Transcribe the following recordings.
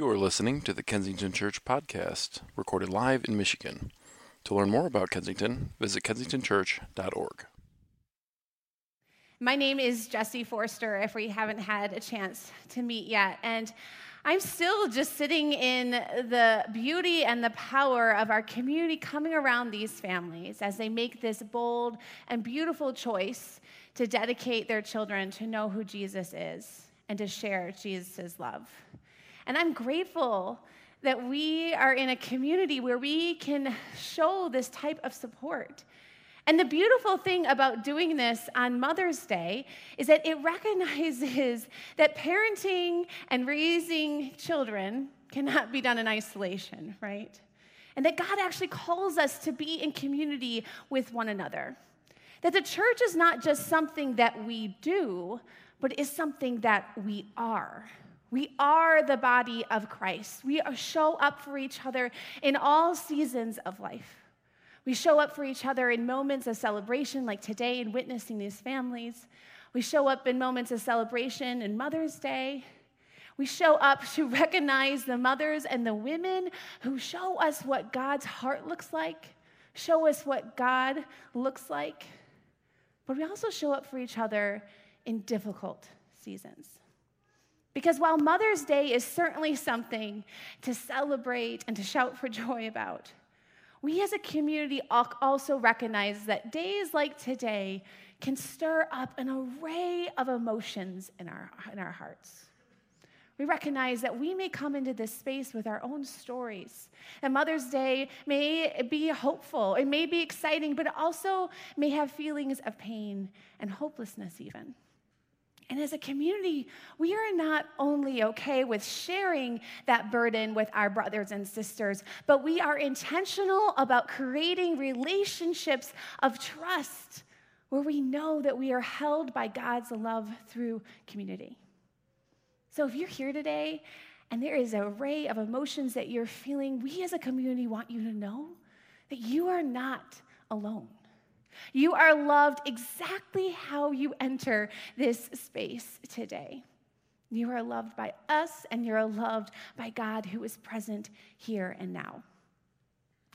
You are listening to the Kensington Church podcast, recorded live in Michigan. To learn more about Kensington, visit kensingtonchurch.org. My name is Jessie Forster, if we haven't had a chance to meet yet, and I'm still just sitting in the beauty and the power of our community coming around these families as they make this bold and beautiful choice to dedicate their children to know who Jesus is and to share Jesus' love. And I'm grateful that we are in a community where we can show this type of support. And the beautiful thing about doing this on Mother's Day is that it recognizes that parenting and raising children cannot be done in isolation, right? And that God actually calls us to be in community with one another. That the church is not just something that we do, but is something that we are. We are the body of Christ. We show up for each other in all seasons of life. We show up for each other in moments of celebration, like today in witnessing these families. We show up in moments of celebration in Mother's Day. We show up to recognize the mothers and the women who show us what God's heart looks like, show us what God looks like. But we also show up for each other in difficult seasons. Because while Mother's Day is certainly something to celebrate and to shout for joy about, we as a community also recognize that days like today can stir up an array of emotions in our hearts. We recognize that we may come into this space with our own stories. And Mother's Day may be hopeful, it may be exciting, but also may have feelings of pain and hopelessness even. And as a community, we are not only okay with sharing that burden with our brothers and sisters, but we are intentional about creating relationships of trust where we know that we are held by God's love through community. So if you're here today and there is an array of emotions that you're feeling, we as a community want you to know that you are not alone. You are loved exactly how you enter this space today. You are loved by us, and you are loved by God who is present here and now.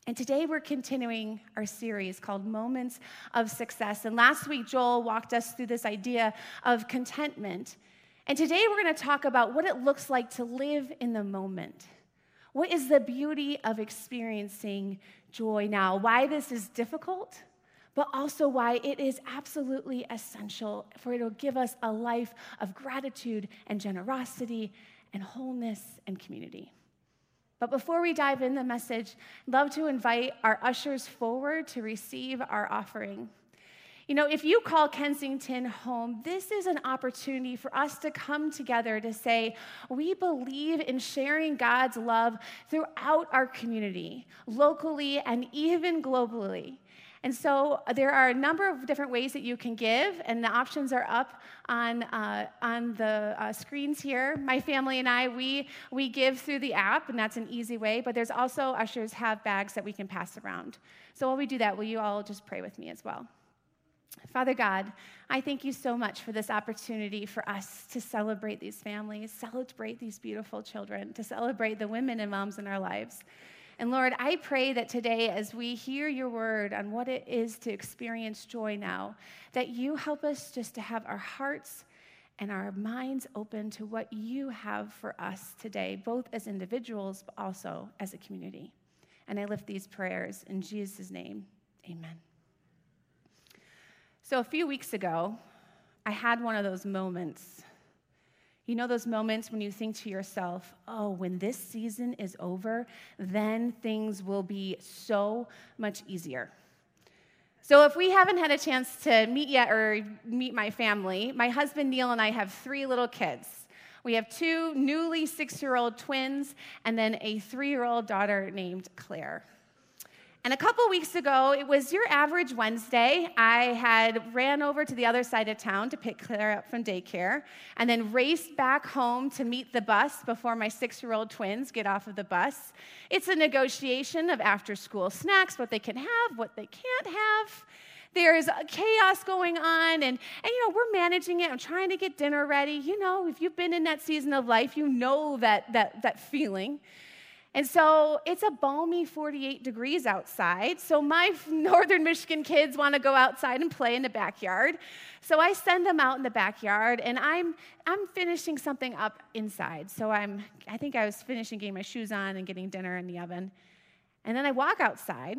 And today we're continuing our series called Moments of Success. And last week, Joel walked us through this idea of contentment. And today we're going to talk about what it looks like to live in the moment. What is the beauty of experiencing joy now? Why this is difficult, but also why it is absolutely essential, for it'll give us a life of gratitude and generosity and wholeness and community. But before we dive in the message, I'd love to invite our ushers forward to receive our offering. You know, if you call Kensington home, this is an opportunity for us to come together to say, we believe in sharing God's love throughout our community, locally and even globally. And so there are a number of different ways that you can give, and the options are up on the screens here. My family and I, we give through the app, and that's an easy way, but there's also ushers have bags that we can pass around. So while we do that, will you all just pray with me as well? Father God, I thank you so much for this opportunity for us to celebrate these families, celebrate these beautiful children, to celebrate the women and moms in our lives. And Lord, I pray that today as we hear your word on what it is to experience joy now, that you help us just to have our hearts and our minds open to what you have for us today, both as individuals, but also as a community. And I lift these prayers in Jesus' name, amen. So a few weeks ago, I had one of those moments. You know those moments when you think to yourself, oh, when this season is over, then things will be so much easier. So if we haven't had a chance to meet yet or meet my family, my husband Neil and I have three little kids. We have two newly 6-year-old twins and then a 3-year-old daughter named Claire. And a couple weeks ago, it was your average Wednesday. I had ran over to the other side of town to pick Claire up from daycare and then raced back home to meet the bus before my 6-year-old twins get off of the bus. It's a negotiation of after-school snacks, what they can have, what they can't have. there's chaos going on, and you know, we're managing it. I'm trying to get dinner ready. You know, if you've been in that season of life, you know that feeling. And so it's a balmy 48 degrees outside. So my northern Michigan kids want to go outside and play in the backyard. So I send them out in the backyard, and I'm finishing something up inside. So I think I was finishing getting my shoes on and getting dinner in the oven. And then I walk outside,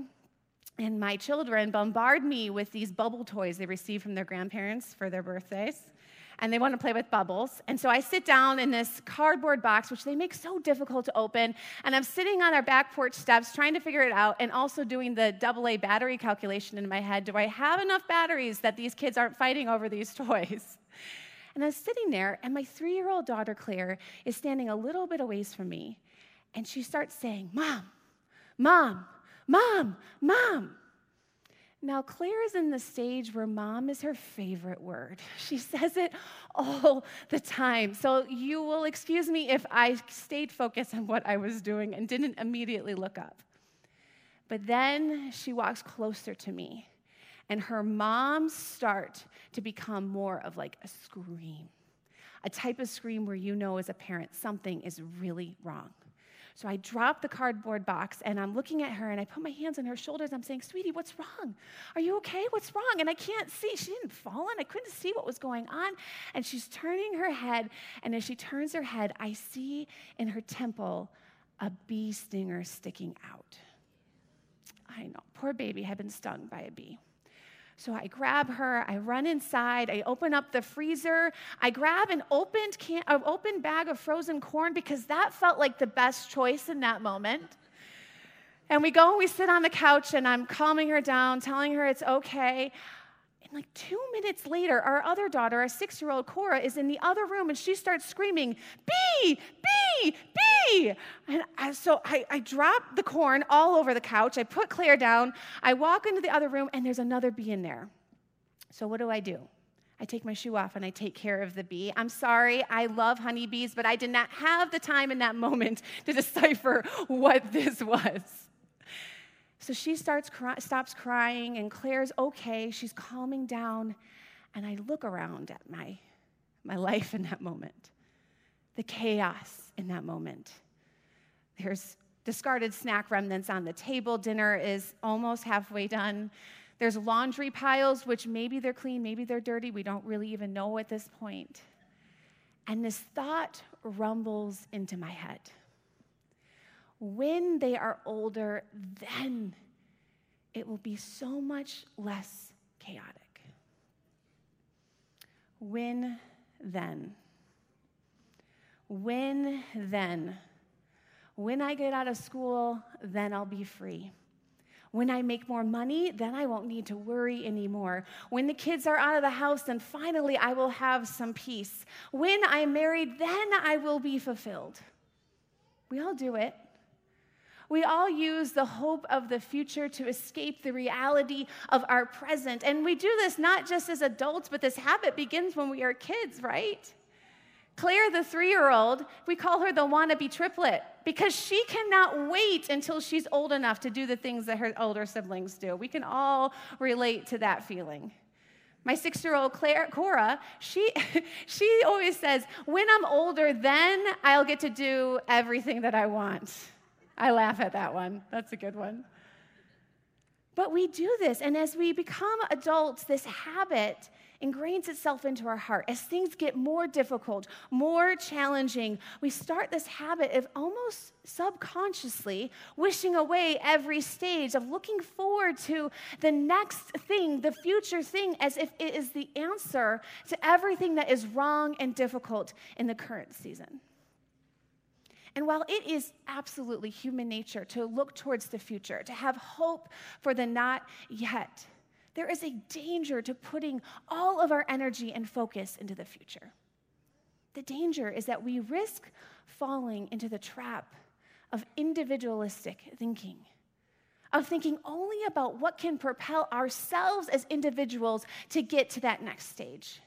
and my children bombard me with these bubble toys they received from their grandparents for their birthdays. And they want to play with bubbles. And so I sit down in this cardboard box, which they make so difficult to open. And I'm sitting on our back porch steps trying to figure it out, and also doing the AA battery calculation in my head. Do I have enough batteries that these kids aren't fighting over these toys? And I was sitting there, and my 3-year-old daughter, Claire, is standing a little bit away from me. And she starts saying, "Mom, Mom, Mom, Mom." Now, Claire is in the stage where mom is her favorite word. She says it all the time. So you will excuse me if I stayed focused on what I was doing and didn't immediately look up. But then she walks closer to me, and her moms start to become more of like a scream, a type of scream where you know as a parent something is really wrong. So I drop the cardboard box, and I'm looking at her, and I put my hands on her shoulders. I'm saying, "Sweetie, what's wrong? Are you okay? What's wrong?" And I can't see. She didn't fall in. I couldn't see what was going on. And she's turning her head, and as she turns her head, I see in her temple a bee stinger sticking out. I know, poor baby had been stung by a bee. So I grab her, I run inside, I open up the freezer, I grab an open bag of frozen corn because that felt like the best choice in that moment. And we go and we sit on the couch, and I'm calming her down, telling her it's okay. And like 2 minutes later, our other daughter, our 6-year-old Cora, is in the other room, and she starts screaming, "Bee! Bee! Bee!" And I drop the corn all over the couch. I put Claire down. I walk into the other room, and there's another bee in there. So what do? I take my shoe off, and I take care of the bee. I'm sorry, I love honeybees, but I did not have the time in that moment to decipher what this was. So she stops crying, and Claire's okay. She's calming down, and I look around at my life in that moment, the chaos in that moment. There's discarded snack remnants on the table. Dinner is almost halfway done. There's laundry piles, which maybe they're clean, maybe they're dirty. We don't really even know at this point. And this thought rumbles into my head. When they are older, then it will be so much less chaotic. When then? When then? When I get out of school, then I'll be free. When I make more money, then I won't need to worry anymore. When the kids are out of the house, then finally I will have some peace. When I'm married, then I will be fulfilled. We all do it. We all use the hope of the future to escape the reality of our present. And we do this not just as adults, but this habit begins when we are kids, right? Claire, the 3-year-old, we call her the wannabe triplet because she cannot wait until she's old enough to do the things that her older siblings do. We can all relate to that feeling. My 6-year-old Cora, she always says, "When I'm older, then I'll get to do everything that I want." I laugh at that one. That's a good one. But we do this, and as we become adults, this habit ingrains itself into our heart. As things get more difficult, more challenging, we start this habit of almost subconsciously wishing away every stage, of looking forward to the next thing, the future thing, as if it is the answer to everything that is wrong and difficult in the current season. And while it is absolutely human nature to look towards the future, to have hope for the not yet, there is a danger to putting all of our energy and focus into the future. The danger is that we risk falling into the trap of individualistic thinking, of thinking only about what can propel ourselves as individuals to get to that next stage.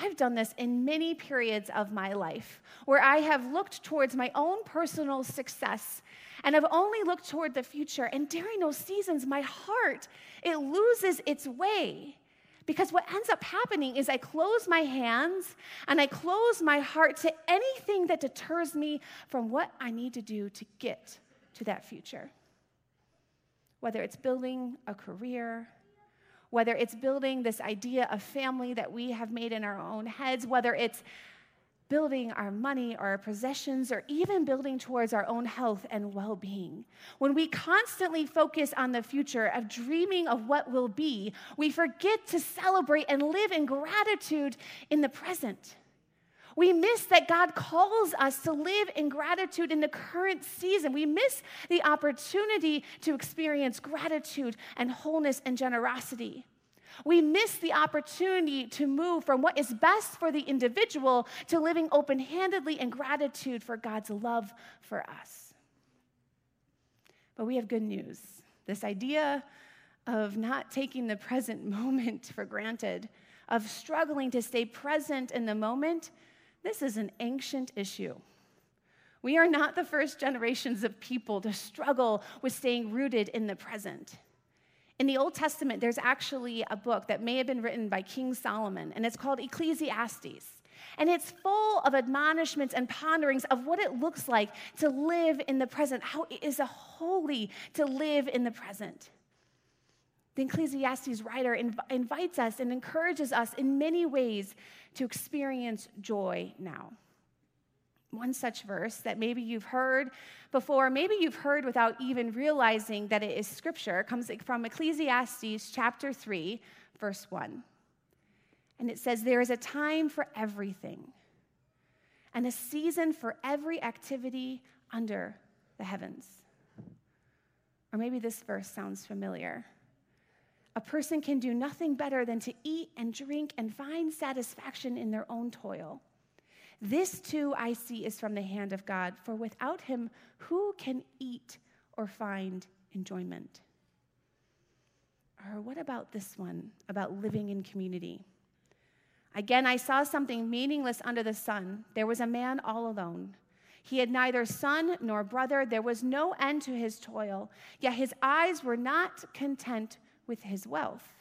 I've done this in many periods of my life where I have looked towards my own personal success and I've only looked toward the future. And during those seasons, my heart, it loses its way, because what ends up happening is I close my hands and I close my heart to anything that deters me from what I need to do to get to that future. Whether it's building a career, whether it's building this idea of family that we have made in our own heads, whether it's building our money or our possessions, or even building towards our own health and well-being. When we constantly focus on the future of dreaming of what will be, we forget to celebrate and live in gratitude in the present. We miss that God calls us to live in gratitude in the current season. We miss the opportunity to experience gratitude and wholeness and generosity. We miss the opportunity to move from what is best for the individual to living open-handedly in gratitude for God's love for us. But we have good news. This idea of not taking the present moment for granted, of struggling to stay present in the moment, this is an ancient issue. We are not the first generations of people to struggle with staying rooted in the present. In the Old Testament, there's actually a book that may have been written by King Solomon, and it's called Ecclesiastes. And it's full of admonishments and ponderings of what it looks like to live in the present, how it is holy to live in the present. The Ecclesiastes writer invites us and encourages us in many ways to experience joy now. One such verse that maybe you've heard before, maybe you've heard without even realizing that it is scripture, comes from Ecclesiastes chapter 3, verse 1. And it says, "There is a time for everything and a season for every activity under the heavens." Or maybe this verse sounds familiar. "A person can do nothing better than to eat and drink and find satisfaction in their own toil. This too I see is from the hand of God, for without him, who can eat or find enjoyment?" Or what about this one, about living in community? "Again, I saw something meaningless under the sun. There was a man all alone. He had neither son nor brother. There was no end to his toil, yet his eyes were not content with his wealth.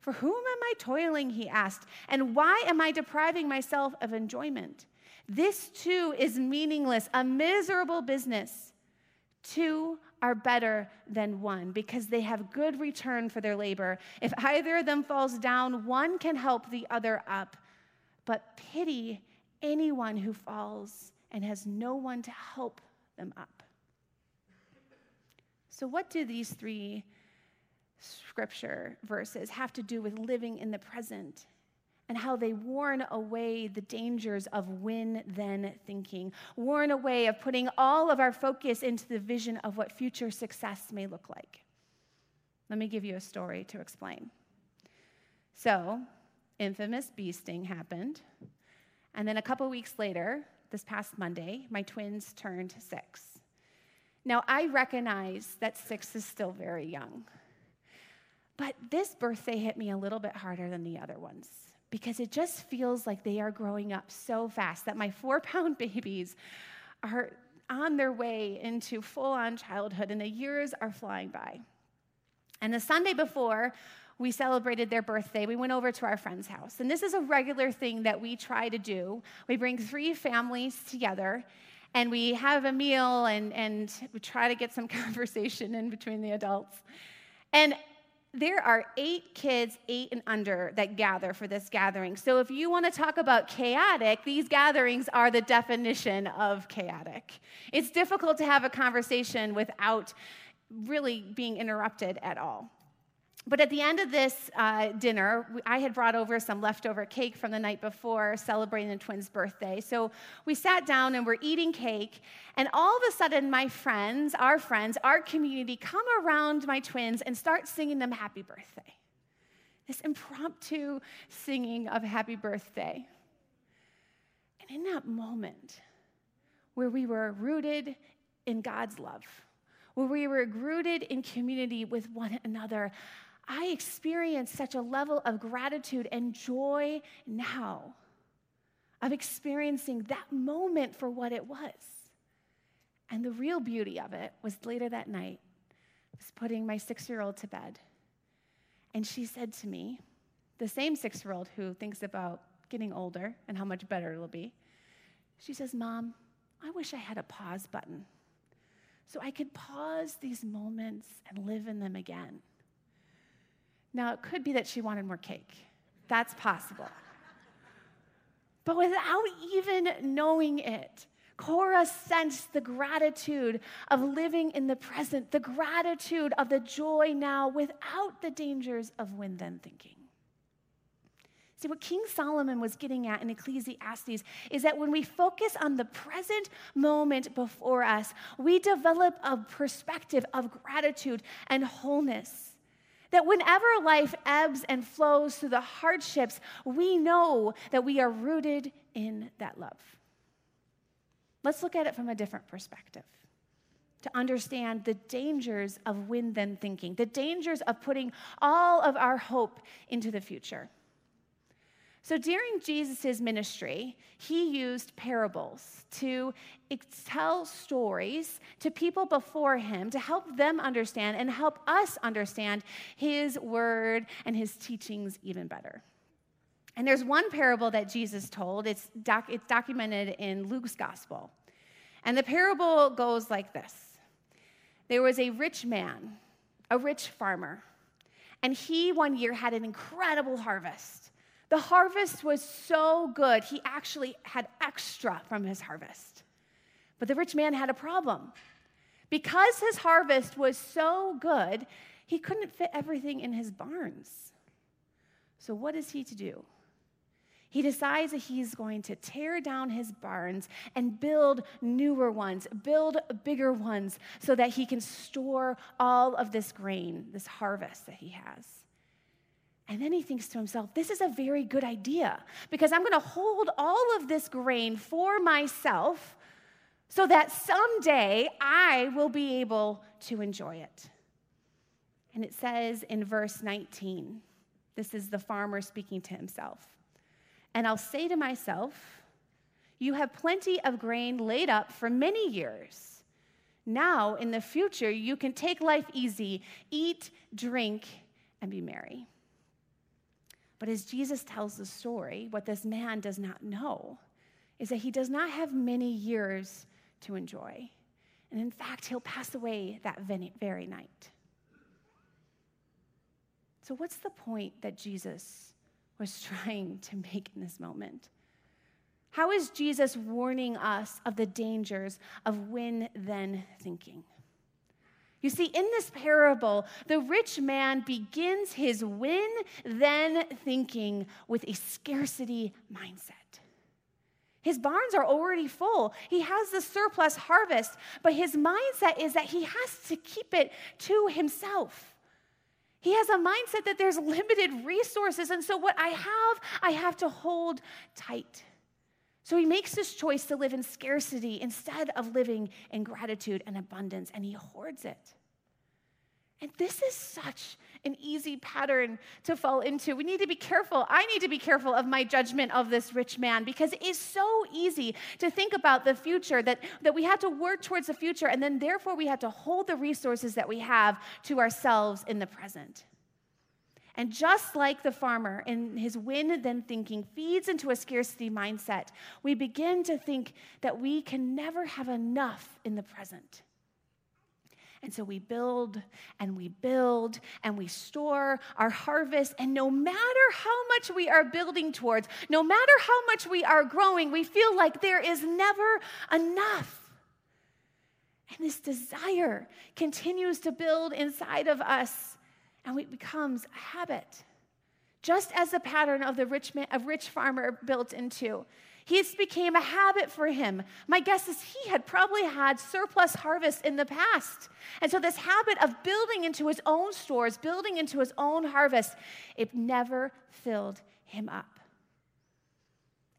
For whom am I toiling, he asked, and why am I depriving myself of enjoyment? This too is meaningless, a miserable business. Two are better than one, because they have good return for their labor. If either of them falls down, one can help the other up. But pity anyone who falls and has no one to help them up." So what do these three scripture verses have to do with living in the present and how they warn away the dangers of when-then thinking, warn away of putting all of our focus into the vision of what future success may look like? Let me give you a story to explain. So, infamous bee sting happened, and then a couple weeks later, this past Monday, my twins turned 6. Now, I recognize that 6 is still very young. But this birthday hit me a little bit harder than the other ones, because it just feels like they are growing up so fast that my 4-pound babies are on their way into full-on childhood, and the years are flying by. And the Sunday before we celebrated their birthday, we went over to our friend's house. And this is a regular thing that we try to do. We bring 3 families together, and we have a meal, and we try to get some conversation in between the adults. And there are 8 kids, 8 and under, that gather for this gathering. So if you want to talk about chaotic, these gatherings are the definition of chaotic. It's difficult to have a conversation without really being interrupted at all. But at the end of this dinner, I had brought over some leftover cake from the night before, celebrating the twins' birthday. So we sat down and we're eating cake, and all of a sudden my friends, our community, come around my twins and start singing them happy birthday. This impromptu singing of happy birthday. And in that moment where we were rooted in God's love, where we were rooted in community with one another, I experience such a level of gratitude and joy now of experiencing that moment for what it was. And the real beauty of it was later that night, I was putting my 6-year-old to bed. And she said to me, the same 6-year-old who thinks about getting older and how much better it'll be, she says, "Mom, I wish I had a pause button so I could pause these moments and live in them again." Now, it could be that she wanted more cake. That's possible. But without even knowing it, Cora sensed the gratitude of living in the present, the gratitude of the joy now without the dangers of when-then thinking. See, what King Solomon was getting at in Ecclesiastes is that when we focus on the present moment before us, we develop a perspective of gratitude and wholeness. That whenever life ebbs and flows through the hardships, we know that we are rooted in that love. Let's look at it from a different perspective to understand the dangers of when-then thinking, the dangers of putting all of our hope into the future. So during Jesus' ministry, he used parables to tell stories to people before him to help them understand and help us understand his word and his teachings even better. And there's one parable that Jesus told. It's documented in Luke's gospel. And the parable goes like this. There was a rich man, a rich farmer, and he one year had an incredible harvest. The harvest was so good, he actually had extra from his harvest. But the rich man had a problem. Because his harvest was so good, he couldn't fit everything in his barns. So what is he to do? He decides that he's going to tear down his barns and build newer ones, build bigger ones, so that he can store all of this grain, this harvest that he has. And then he thinks to himself, this is a very good idea because I'm going to hold all of this grain for myself so that someday I will be able to enjoy it. And it says in verse 19, this is the farmer speaking to himself, "And I'll say to myself, you have plenty of grain laid up for many years. Now in the future, you can take life easy, eat, drink, and be merry." But as Jesus tells the story, what this man does not know is that he does not have many years to enjoy. And in fact, he'll pass away that very night. So what's the point that Jesus was trying to make in this moment? How is Jesus warning us of the dangers of when-then thinking? You see, in this parable, the rich man begins his when-then thinking with a scarcity mindset. His barns are already full. He has the surplus harvest, but his mindset is that he has to keep it to himself. He has a mindset that there's limited resources, and so what I have to hold tight. So he makes this choice to live in scarcity instead of living in gratitude and abundance, and he hoards it. And this is such an easy pattern to fall into. We need to be careful. I need to be careful of my judgment of this rich man because it is so easy to think about the future, that we have to work towards the future, and then therefore we have to hold the resources that we have to ourselves in the present. And just like the farmer in his when-then thinking feeds into a scarcity mindset, we begin to think that we can never have enough in the present. And so we build, and we build, and we store our harvest, and no matter how much we are building towards, no matter how much we are growing, we feel like there is never enough. And this desire continues to build inside of us, and it becomes a habit, just as the pattern of the rich farmer built into. It became a habit for him. My guess is he had probably had surplus harvest in the past. And so this habit of building into his own stores, building into his own harvest, it never filled him up.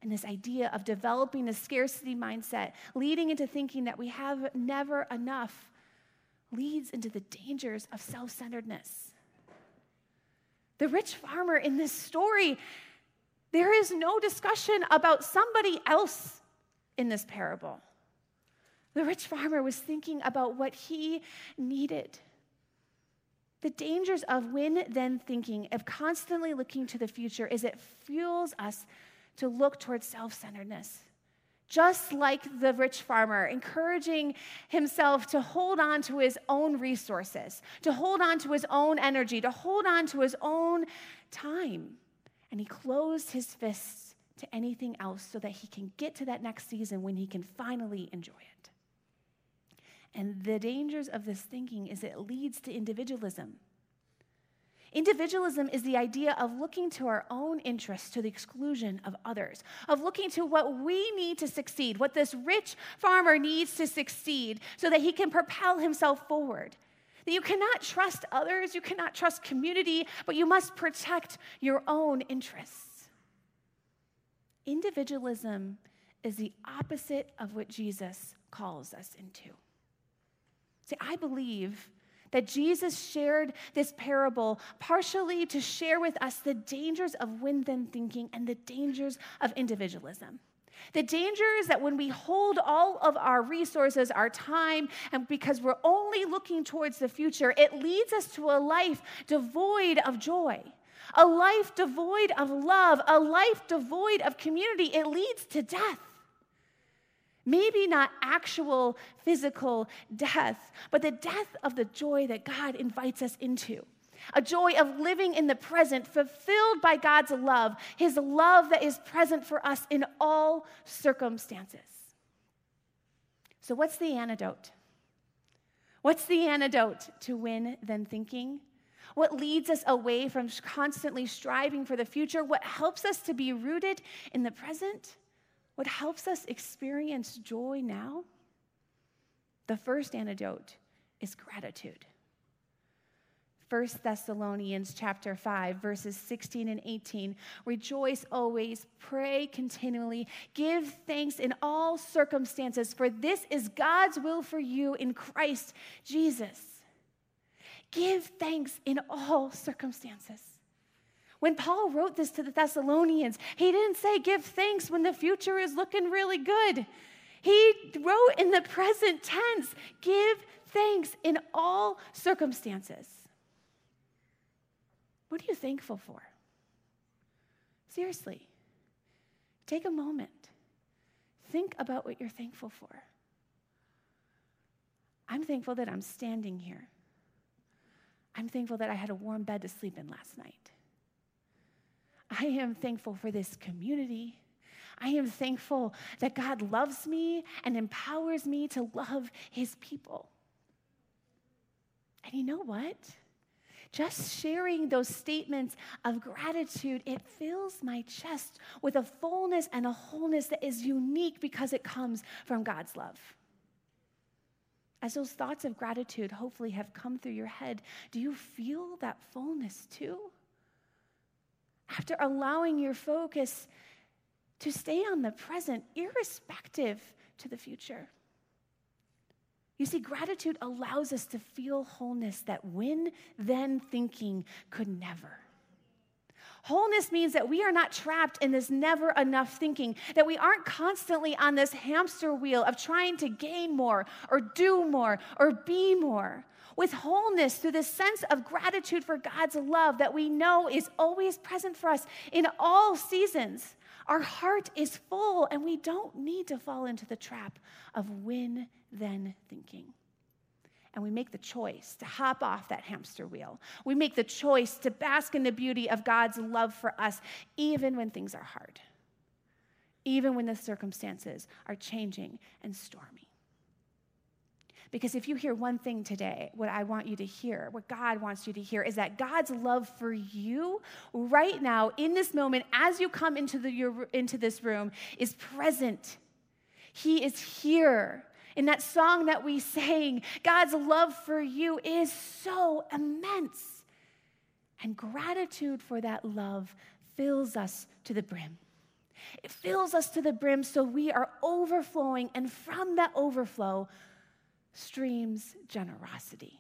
And this idea of developing a scarcity mindset, leading into thinking that we have never enough, leads into the dangers of self-centeredness. The rich farmer in this story, there is no discussion about somebody else in this parable. The rich farmer was thinking about what he needed. The dangers of when-then thinking, of constantly looking to the future, is it fuels us to look towards self-centeredness. Just like the rich farmer, encouraging himself to hold on to his own resources, to hold on to his own energy, to hold on to his own time. And he closed his fists to anything else so that he can get to that next season when he can finally enjoy it. And the dangers of this thinking is it leads to individualism. Individualism is the idea of looking to our own interests to the exclusion of others, of looking to what we need to succeed, what this rich farmer needs to succeed so that he can propel himself forward. That you cannot trust others, you cannot trust community, but you must protect your own interests. Individualism is the opposite of what Jesus calls us into. See, I believe that Jesus shared this parable partially to share with us the dangers of when-then thinking and the dangers of individualism. The dangers that when we hold all of our resources, our time, and because we're only looking towards the future, it leads us to a life devoid of joy, a life devoid of love, a life devoid of community. It leads to death. Maybe not actual physical death, but the death of the joy that God invites us into. A joy of living in the present, fulfilled by God's love, his love that is present for us in all circumstances. So what's the antidote? What's the antidote to when-then thinking? What leads us away from constantly striving for the future? What helps us to be rooted in the present? What helps us experience joy now? The first antidote is gratitude. 1 Thessalonians chapter 5, verses 16 and 18. Rejoice always, pray continually, give thanks in all circumstances, for this is God's will for you in Christ Jesus. Give thanks in all circumstances. When Paul wrote this to the Thessalonians, he didn't say give thanks when the future is looking really good. He wrote in the present tense, give thanks in all circumstances. What are you thankful for? Seriously, take a moment. Think about what you're thankful for. I'm thankful that I'm standing here. I'm thankful that I had a warm bed to sleep in last night. I am thankful for this community. I am thankful that God loves me and empowers me to love his people. And you know what? Just sharing those statements of gratitude, it fills my chest with a fullness and a wholeness that is unique because it comes from God's love. As those thoughts of gratitude hopefully have come through your head, do you feel that fullness too? After allowing your focus to stay on the present, irrespective to the future. You see, gratitude allows us to feel wholeness that when-then thinking could never. Wholeness means that we are not trapped in this never enough thinking, that we aren't constantly on this hamster wheel of trying to gain more or do more or be more. With wholeness, through this sense of gratitude for God's love that we know is always present for us in all seasons, our heart is full and we don't need to fall into the trap of when-then thinking. And we make the choice to hop off that hamster wheel. We make the choice to bask in the beauty of God's love for us, even when things are hard, even when the circumstances are changing and stormy. Because if you hear one thing today, what I want you to hear, what God wants you to hear, is that God's love for you right now, in this moment, as you come into this room, is present. He is here. In that song that we sang, God's love for you is so immense. And gratitude for that love fills us to the brim. It fills us to the brim so we are overflowing, and from that overflow, streams generosity.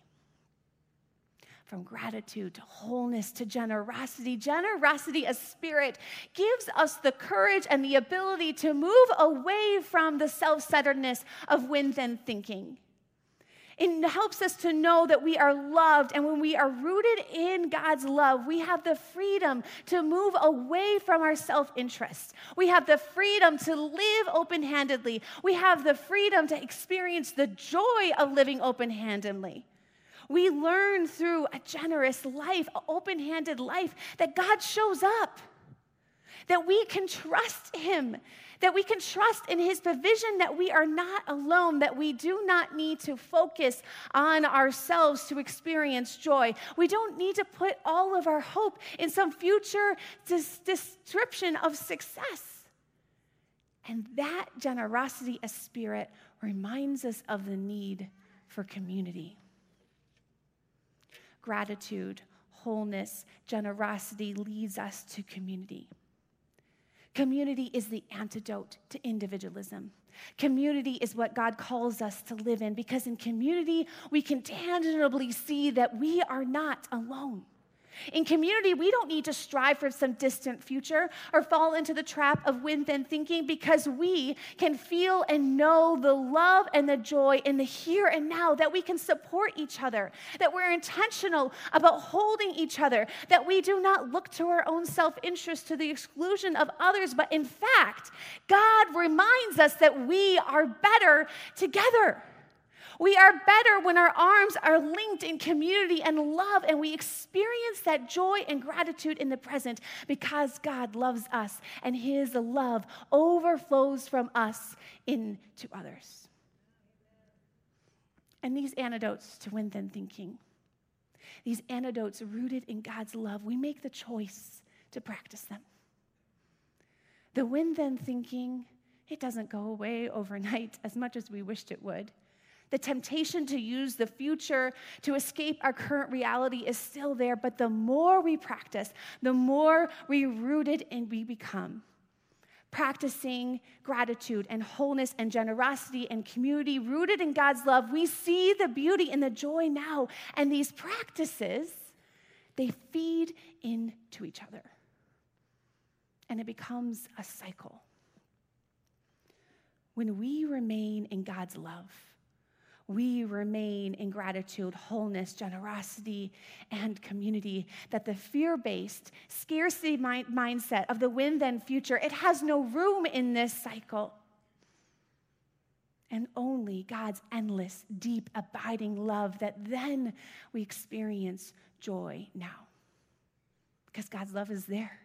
from gratitude to wholeness to generosity. Generosity, a spirit, gives us the courage and the ability to move away from the self-centeredness of win-then thinking. It helps us to know that we are loved, and when we are rooted in God's love, we have the freedom to move away from our self-interest. We have the freedom to live open-handedly. We have the freedom to experience the joy of living open-handedly. We learn through a generous life, an open-handed life, that God shows up, that we can trust him, that we can trust in his provision, that we are not alone, that we do not need to focus on ourselves to experience joy. We don't need to put all of our hope in some future description of success. And that generosity as spirit reminds us of the need for community. Gratitude, wholeness, generosity leads us to community. Community is the antidote to individualism. Community is what God calls us to live in, because in community, we can tangibly see that we are not alone. In community, we don't need to strive for some distant future or fall into the trap of win-then thinking, because we can feel and know the love and the joy in the here and now, that we can support each other, that we're intentional about holding each other, that we do not look to our own self-interest to the exclusion of others, but in fact, God reminds us that we are better together. We are better when our arms are linked in community and love, and we experience that joy and gratitude in the present, because God loves us, and his love overflows from us into others. And these antidotes to win-then thinking, these antidotes rooted in God's love, we make the choice to practice them. The win-then thinking, it doesn't go away overnight as much as we wished it would. The temptation to use the future to escape our current reality is still there, but the more we practice, the more we rooted and we become. Practicing gratitude and wholeness and generosity and community rooted in God's love, we see the beauty and the joy now, and these practices, they feed into each other, and it becomes a cycle. When we remain in God's love, we remain in gratitude, wholeness, generosity, and community, that the fear-based, scarcity mindset of the win-then future, it has no room in this cycle. And only God's endless, deep, abiding love, that then we experience joy now. Because God's love is there.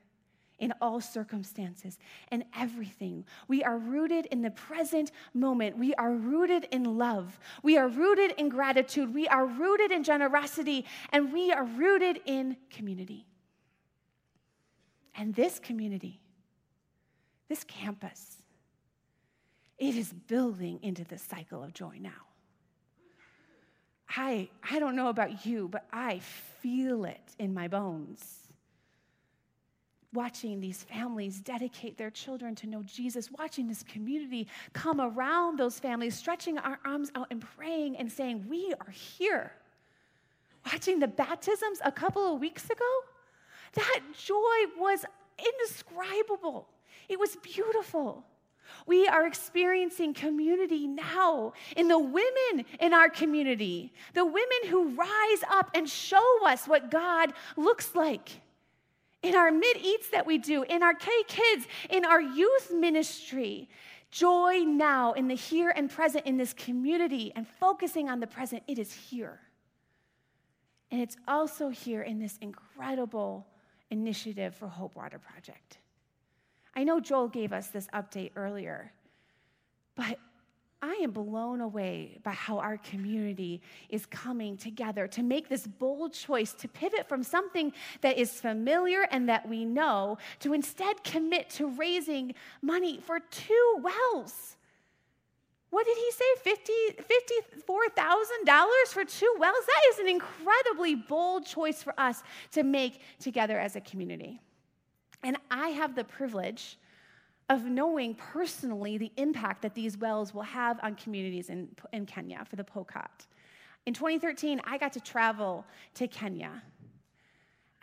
In all circumstances and everything. We are rooted in the present moment. We are rooted in love. We are rooted in gratitude. We are rooted in generosity, and we are rooted in community. And this community, this campus, it is building into the cycle of joy now. I don't know about you, but I feel it in my bones. Watching these families dedicate their children to know Jesus, watching this community come around those families, stretching our arms out and praying and saying, we are here. Watching the baptisms a couple of weeks ago, that joy was indescribable. It was beautiful. We are experiencing community now in the women in our community, the women who rise up and show us what God looks like. In our mid-eats that we do, in our K-Kids, in our youth ministry, joy now in the here and present in this community and focusing on the present, it is here. And it's also here in this incredible initiative for Hope Water Project. I know Joel gave us this update earlier, but I am blown away by how our community is coming together to make this bold choice to pivot from something that is familiar and that we know to instead commit to raising money for 2 wells. What did he say? $54,000 for 2 wells? That is an incredibly bold choice for us to make together as a community. And I have the privilege of knowing personally the impact that these wells will have on communities in Kenya for the Pokot. In 2013, I got to travel to Kenya,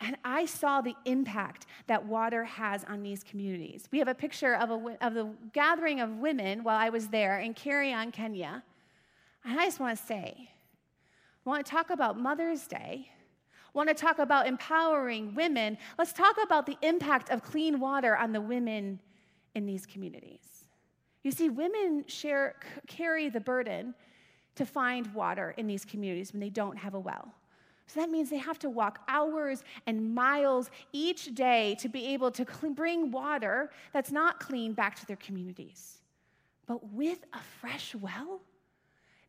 and I saw the impact that water has on these communities. We have a picture of the gathering of women while I was there in Kerion, Kenya. And I just want to say, I want to talk about Mother's Day. I want to talk about empowering women. Let's talk about the impact of clean water on the women in these communities. You see, women carry the burden to find water in these communities when they don't have a well. So that means they have to walk hours and miles each day to be able to bring water that's not clean back to their communities. But with a fresh well,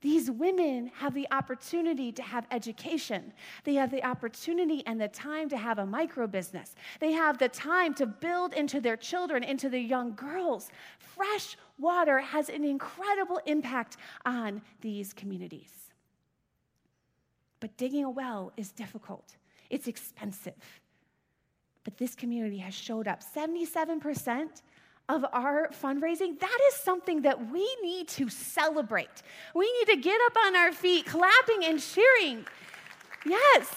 these women have the opportunity to have education. They have the opportunity and the time to have a micro business. They have the time to build into their children, into their young girls. Fresh water has an incredible impact on these communities. But digging a well is difficult. It's expensive. But this community has showed up. 77% of our fundraising, that is something that we need to celebrate. We need to get up on our feet, clapping and cheering. Yes.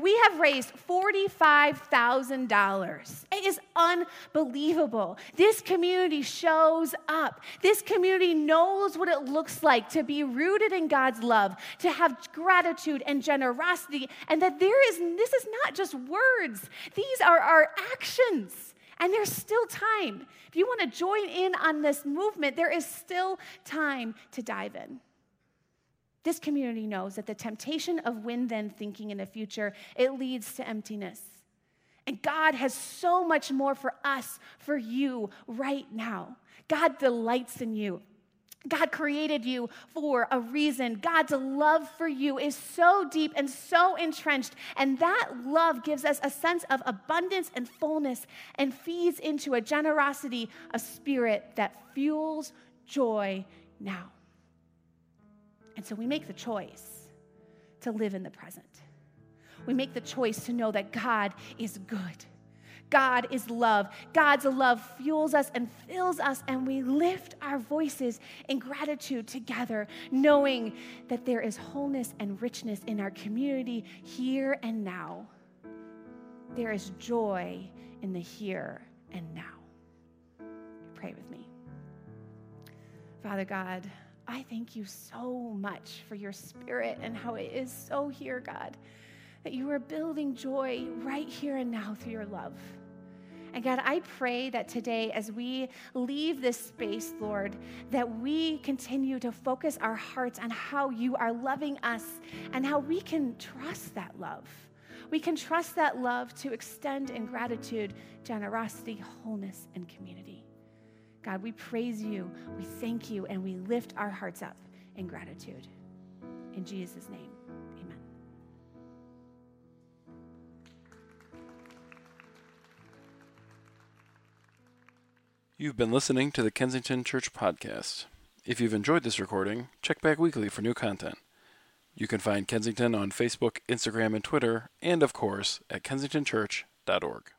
We have raised $45,000. It is unbelievable. This community shows up. This community knows what it looks like to be rooted in God's love, to have gratitude and generosity, and that this is not just words. These are our actions, and there's still time. If you want to join in on this movement, there is still time to dive in. This community knows that the temptation of win-then thinking in the future, it leads to emptiness. And God has so much more for us, for you, right now. God delights in you. God created you for a reason. God's love for you is so deep and so entrenched, and that love gives us a sense of abundance and fullness and feeds into a generosity, a spirit that fuels joy now. And so we make the choice to live in the present. We make the choice to know that God is good. God is love. God's love fuels us and fills us, and we lift our voices in gratitude together, knowing that there is wholeness and richness in our community here and now. There is joy in the here and now. Pray with me. Father God, I thank you so much for your spirit and how it is so here, God, that you are building joy right here and now through your love. And God, I pray that today as we leave this space, Lord, that we continue to focus our hearts on how you are loving us and how we can trust that love. We can trust that love to extend in gratitude, generosity, wholeness, and community. God, we praise you, we thank you, and we lift our hearts up in gratitude. In Jesus' name, amen. You've been listening to the Kensington Church Podcast. If you've enjoyed this recording, check back weekly for new content. You can find Kensington on Facebook, Instagram, and Twitter, and of course, at kensingtonchurch.org.